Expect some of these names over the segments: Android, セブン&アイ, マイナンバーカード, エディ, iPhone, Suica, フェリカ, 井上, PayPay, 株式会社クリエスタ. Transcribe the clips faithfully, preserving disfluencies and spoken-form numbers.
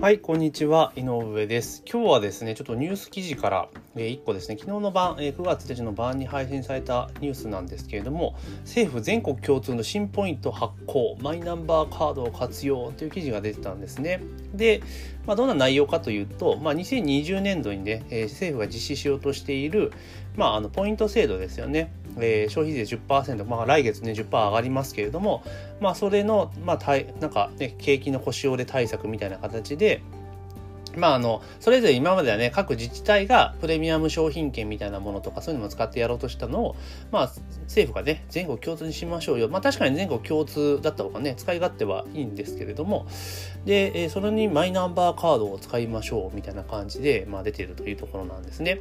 はい、こんにちは、井上です。今日はですね、ちょっとニュース記事からいっこですね、昨日の晩、くがつついたちの晩に配信されたニュースなんですけれども、政府全国共通の新ポイント発行、マイナンバーカードを活用という記事が出てたんですね。で、まあ、どんな内容かというと、まあ、にせんにじゅうねんどにね、政府が実施しようとしている、まあ、あのポイント制度ですよね。えー、消費税 じゅっパーセント、まあ、来月ね じゅっパーセント 上がりますけれども、まあ、それの、まあ、たいなんか、ね、景気の腰折れ対策みたいな形で、まあ、あのそれぞれ今まではね各自治体がプレミアム商品券みたいなものとかそういうのも使ってやろうとしたのを、まあ、政府がね全国共通にしましょうよ、まあ、確かに全国共通だった方がね使い勝手はいいんですけれども、でそれにマイナンバーカードを使いましょうみたいな感じで、まあ、出ているというところなんですね。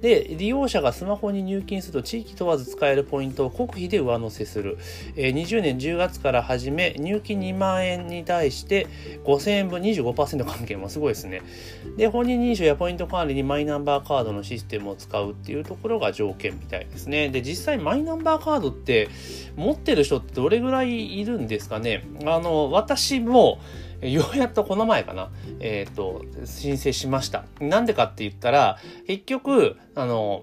で、利用者がスマホに入金すると地域問わず使えるポイントを国費で上乗せする、にじゅうねんじゅうがつから始め入金にまんえんに対してごせんえんぶん にじゅうごパーセント 還元はすごいですね。で、本人認証やポイント管理にマイナンバーカードのシステムを使うっていうところが条件みたいですね。で、実際マイナンバーカードって持ってる人ってどれぐらいいるんですかね。あの私もようやっとこの前かな、えっと申請しました。なんでかって言ったら、結局あの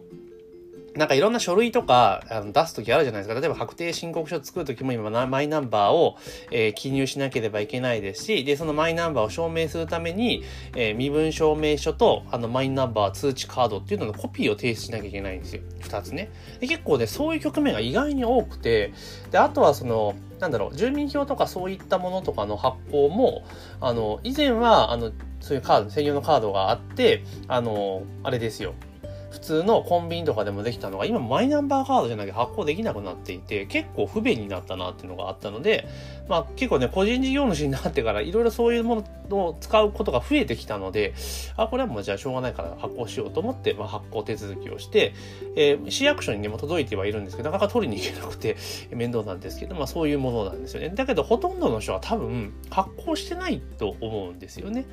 なんかいろんな書類とかあの出すときあるじゃないですか。例えば確定申告書作るときも今マイナンバーを、えー、記入しなければいけないですし、でそのマイナンバーを証明するために、えー、身分証明書とあのマイナンバー通知カードっていうののコピーを提出しなきゃいけないんですよ。ふたつね。で結構ねそういう局面が意外に多くて、であとはそのなんだろう住民票とかそういったものとかの発行もあの以前はあのそういうカード専用のカードがあって、あのあれですよ。普通のコンビニとかでもできたのが、今マイナンバーカードじゃなきゃ発行できなくなっていて、結構不便になったなっていうのがあったので、まあ結構ね個人事業主になってからいろいろそういうものを使うことが増えてきたので、あこれはもうじゃあしょうがないから発行しようと思って、まあ、発行手続きをして、えー、市役所にねも届いてはいるんですけど、なかなか取りに行けなくて面倒なんですけど、まあそういうものなんですよね。だけどほとんどの人は多分発行してないと思うんですよね。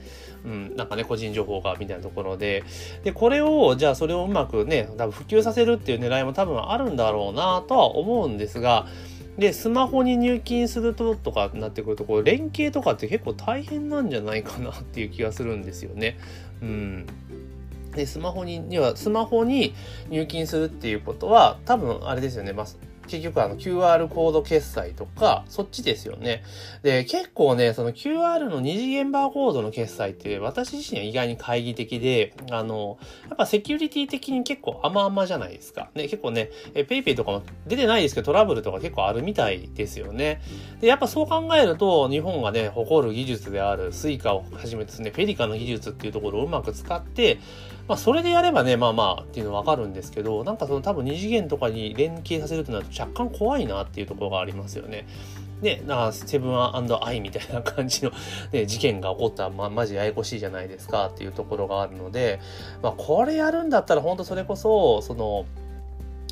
うん、なんかね個人情報がみたいなところで、でこれをじゃあそれをうまくね多分普及させるっていう狙いも多分あるんだろうなとは思うんですが、でスマホに入金するととかになってくると、こう連携とかって結構大変なんじゃないかなっていう気がするんですよね。うんでスマホににはスマホに入金するっていうことは多分あれですよね、まあ結局あの キューアール コード決済とかそっちですよね。で結構ねその キューアール の二次元バーコードの決済って私自身は意外に懐疑的で、あのやっぱセキュリティ的に結構甘々じゃないですかね。結構ね PayPay とかも出てないですけどトラブルとか結構あるみたいですよね。でやっぱそう考えると日本がね誇る技術である Suica をはじめですねフェリカの技術っていうところをうまく使って、まあ、それでやればねまあまあっていうのはわかるんですけど、なんかその多分二次元とかに連携させるとなると若干怖いなっていうところがありますよね。で、セブン&アイみたいな感じの、ね、事件が起こったら、ま、マジややこしいじゃないですかっていうところがあるので、まあ、これやるんだったら本当それこそ、その、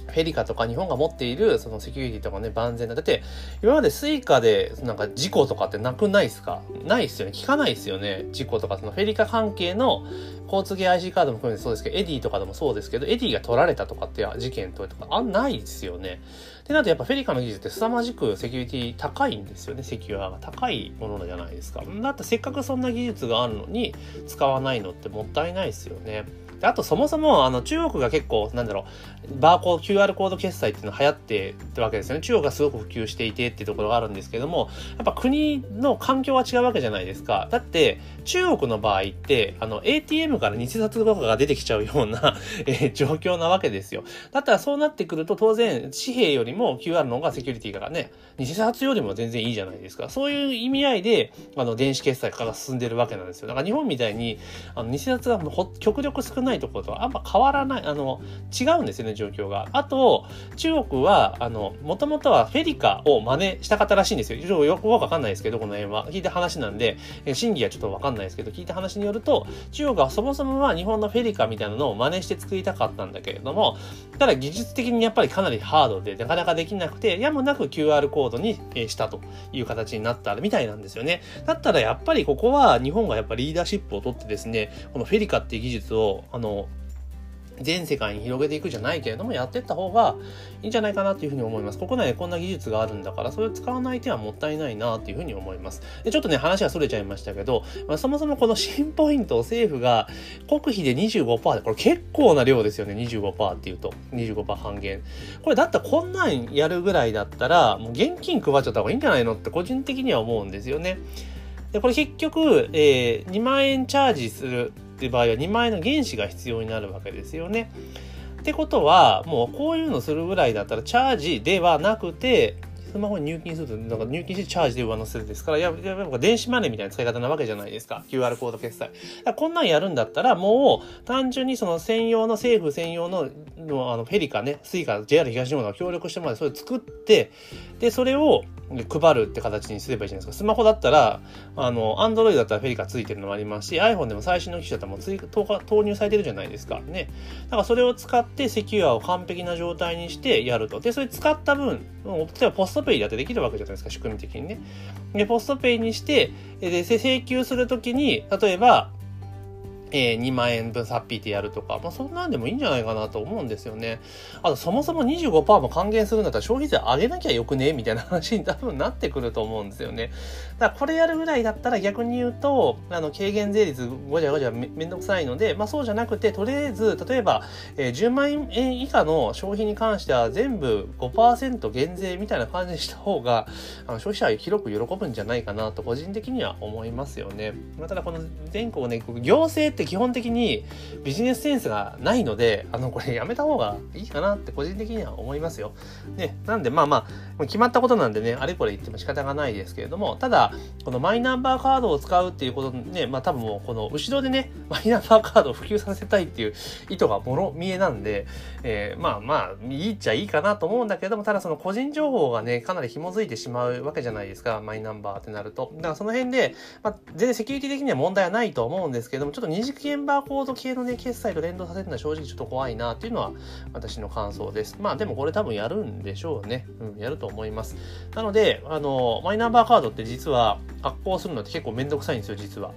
フェリカとか日本が持っているそのセキュリティとかね万全な、だって今までスイカでなんか事故とかってなくないですか。ないですよね。聞かないですよね。事故とかそのフェリカ関係の交通系 アイシー カードも含めてそうですけど、エディとかでもそうですけど、エディが取られたとかって事件とかあんないですよね。でなるとやっぱフェリカの技術って凄まじくセキュリティ高いんですよね。セキュアが高いものじゃないですか。だってせっかくそんな技術があるのに使わないのってもったいないですよね。あとそもそもあの中国が結構なんだろうバーコード キューアール コード決済っていうのが流行ってるわけですよね。中国がすごく普及していてっていうところがあるんですけども、やっぱ国の環境は違うわけじゃないですか。だって中国の場合ってあの エーティーエム から偽札とかが出てきちゃうような状況なわけですよ。だったらそうなってくると当然紙幣よりも キューアール の方がセキュリティからね偽札よりも全然いいじゃないですか。そういう意味合いであの電子決済化が進んでるわけなんですよ。だから日本みたいにあの偽札が極力少ないところとはあんま変わらない、あの違うんですよね状況が。あと中国はあの元々はフェリカを真似した方らしいんですよ。よくよくわかんないですけどこの辺は聞いた話なんで真偽はちょっとわかんないですけど、聞いた話によると中国はそもそもは日本のフェリカみたいなのを真似して作りたかったんだけれども、ただ技術的にやっぱりかなりハードでなかなかできなくて、やむなく キューアール コードにしたという形になったみたいなんですよね。だったらやっぱりここは日本がやっぱリーダーシップを取ってですね、このフェリカっていう技術をあの全世界に広げていくじゃないけれどもやっていった方がいいんじゃないかなというふうに思います。国内でこんな技術があるんだからそれを使わない手はもったいないなというふうに思います。でちょっとね話は逸れちゃいましたけど、まあ、そもそもこの新ポイントを政府が国費で にじゅうごパーセント でこれ結構な量ですよね。 にじゅうごパーセント っていうと にじゅうごパーセント 半減、これだったらこんなんやるぐらいだったらもう現金配っちゃった方がいいんじゃないのって個人的には思うんですよね。でこれ結局、えー、にまんえんチャージするっていう場合はにまんえんの原資が必要になるわけですよね。ってことはもうこういうのするぐらいだったらチャージではなくてスマホに入金するとなんか入金してチャージで上乗せるですから、ややや電子マネーみたいな使い方なわけじゃないですか。 キューアール コード決済。こんなんやるんだったらもう単純にその専用の政府専用 の, の, あのフェリカね、スイカ ジェイアール 東日本が協力してもらってそれを作ってでそれを配るって形にすればいいじゃないですか。スマホだったらあの Android だったらフェリカついてるのもありますし iPhone でも最新の機種だったらもう投入されてるじゃないですかね。だからそれを使ってセキュアを完璧な状態にしてやると。でそれ使った分例えばポストペイだってできるわけじゃないですか、仕組み的にね。でポストペイにしてで請求するときに例えば、えー、にまんえんぶん差っ引いてやるとか、まあ、そんなんでもいいんじゃないかなと思うんですよね。あとそもそも にじゅうごパーセント も還元するんだったら消費税上げなきゃよくねみたいな話に多分なってくると思うんですよね。だからこれやるぐらいだったら逆に言うとあの軽減税率ごじゃごじゃ め, めんどくさいので、まあ、そうじゃなくてとりあえず例えば、えー、じゅうまんえん以下の消費に関しては全部 ごパーセント 減税みたいな感じにした方があの消費者は広く喜ぶんじゃないかなと個人的には思いますよね。まあ、ただこの全国ね行政って基本的にビジネスセンスがないのであのこれやめた方がいいかなって個人的には思いますよ、ね、なんでまあまあ決まったことなんでねあれこれ言っても仕方がないですけれども、ただこのマイナンバーカードを使うっていうことね、まあ多分もうこの後ろでねマイナンバーカードを普及させたいっていう意図がもろ見えなんで、えー、まあまあいいっちゃいいかなと思うんだけども、ただその個人情報がねかなり紐づいてしまうわけじゃないですか、マイナンバーってなると。だからその辺で、まあ、全然セキュリティ的には問題はないと思うんですけども、ちょっと二次元バーコード系のね決済と連動させるのは正直ちょっと怖いなっていうのは私の感想です。まあでもこれ多分やるんでしょうね。うん、やると思います。なのであのマイナンバーカードって実は発行するのって結構めんどくさいんですよ実は。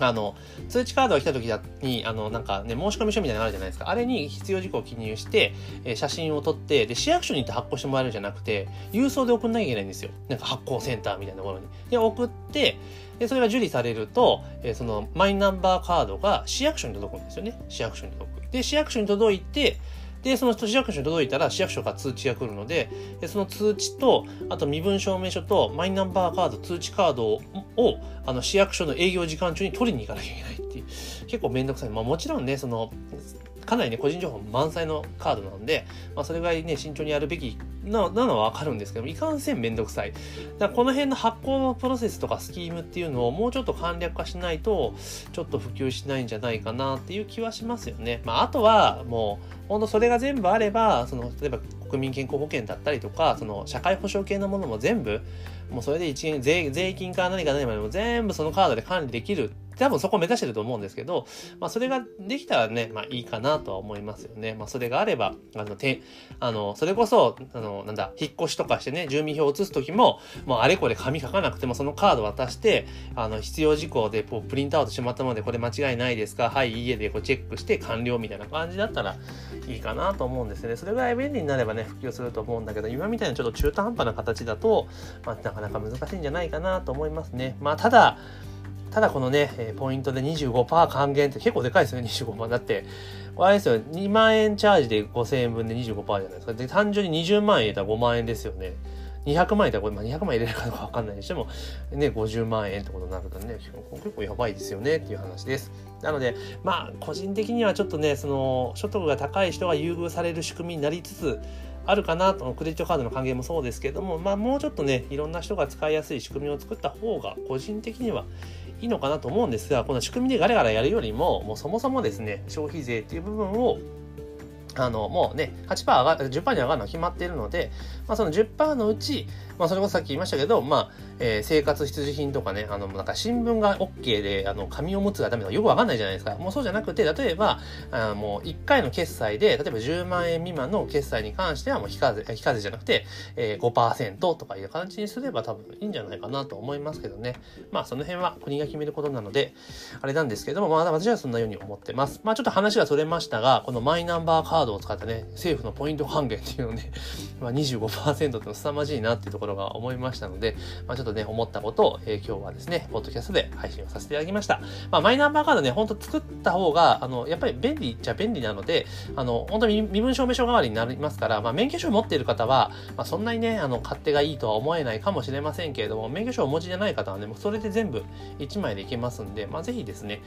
あの通知カードが来た時にあのなんかね申し込み書みたいなのあるじゃないですか。あれに必要事項を記入して、えー、写真を撮ってで市役所に行って発行してもらえるんじゃなくて郵送で送んなきゃいけないんですよ。なんか発行センターみたいなところにで送ってでそれが受理されると、えー、そのマイナンバーカードが市役所に届くんですよね。市役所に届くで市役所に届いてでその市役所に届いたら市役所から通知が来るの で, でその通知とあと身分証明書とマイナンバーカード通知カード を, をあの市役所の営業時間中に取りに行かなきゃいけないっていう結構めんどくさい、まあ、もちろんねそのかなりね個人情報満載のカードなので、まあ、それぐらいね慎重にやるべき な, なのは分かるんですけどもいかんせんめんどくさい。だからこの辺の発行のプロセスとかスキームっていうのをもうちょっと簡略化しないとちょっと普及しないんじゃないかなっていう気はしますよね。まあ、あとはもうほんとそれが全部あればその例えば国民健康保険だったりとかその社会保障系のものも全部もうそれで一円 税, 税金から何か何までも全部そのカードで管理できる多分そこを目指してると思うんですけど、まあ、それができたらね、まあいいかなとは思いますよね。まあそれがあれば、あの、て、あの、それこそ、あの、なんだ、引っ越しとかしてね、住民票を移すときも、もうあれこれ紙書かなくても、そのカード渡して、あの、必要事項でこうプリントアウトしてもらったもので、これ間違いないですか？はい、いいえでこうチェックして完了みたいな感じだったらいいかなと思うんですよね。それぐらい便利になればね、普及すると思うんだけど、今みたいなちょっと中途半端な形だと、まあなかなか難しいんじゃないかなと思いますね。まあただ、ただこのね、ポイントで にじゅうごパーセント 還元って結構でかいですよね、にじゅうごパーセント。だって、あれですよ、にまんえんチャージでごせんえんぶんで にじゅうごパーセント じゃないですか。で、単純ににじゅうまんえん入れたらごまんえんですよね。にひゃくまんえん入れたらこれ、まあ、にひゃくまん入れるかどうかわかんないにしても、ね、ごじゅうまんえんってことになるとね、結構やばいですよねっていう話です。なので、まあ、個人的にはちょっとね、その、所得が高い人が優遇される仕組みになりつつ、あるかなと、クレジットカードの還元もそうですけども、まあもうちょっとね、いろんな人が使いやすい仕組みを作った方が個人的にはいいのかなと思うんですが、この仕組みでガラガラやるよりも、もうそもそもですね、消費税っていう部分をあのもうね はちパーセント 上が じゅっパーセント に上がるのが決まっているので、まあ、その じゅっパーセント のうちまあ、それこそさっき言いましたけど、まあえー、生活必需品とかね、あのなんか新聞が OK であの紙を持つがダメとかよくわかんないじゃないですか。もうそうじゃなくて、例えばあもういっかいの決済で、例えばじゅうまんえん未満の決済に関してはもう非課税、非課税じゃなくて、えー、ごパーセント とかいう感じにすれば多分いいんじゃないかなと思いますけどね。まあその辺は国が決めることなのであれなんですけども、まあ私はそんなように思ってます。まあちょっと話がそれましたが、このマイナンバーカードを使ったね、政府のポイント還元っていうのね、まあ にじゅうごパーセント って凄まじいなっていうところが思いましたので、まあちょっとね、思ったことを、えー、今日はですね、ポッドキャストで配信をさせていただきました。まあマイナンバーカードね、ほんと作った方が、あの、やっぱり便利っちゃ便利なので、あの、本当に身分証明書代わりになりますから、まあ免許証を持っている方は、まあそんなにね、あの、勝手がいいとは思えないかもしれませんけれども、免許証をお持ちじゃない方はね、もうそれで全部いちまいでいけますんで、まあぜひですね、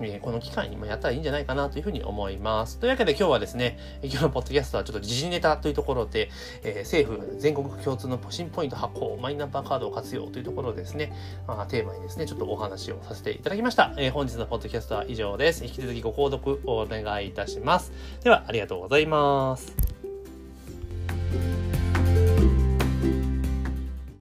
えー、この機会にもやったらいいんじゃないかなというふうに思います。というわけで今日はですね、今日のポッドキャストはちょっと時事ネタというところで、えー、政府全国共通の新ポイント発行、マイナンバーカードを活用というところをですね、まあ、テーマにですね、ちょっとお話をさせていただきました。えー、本日のポッドキャストは以上です。引き続きご購読をお願いいたします。では、ありがとうございます。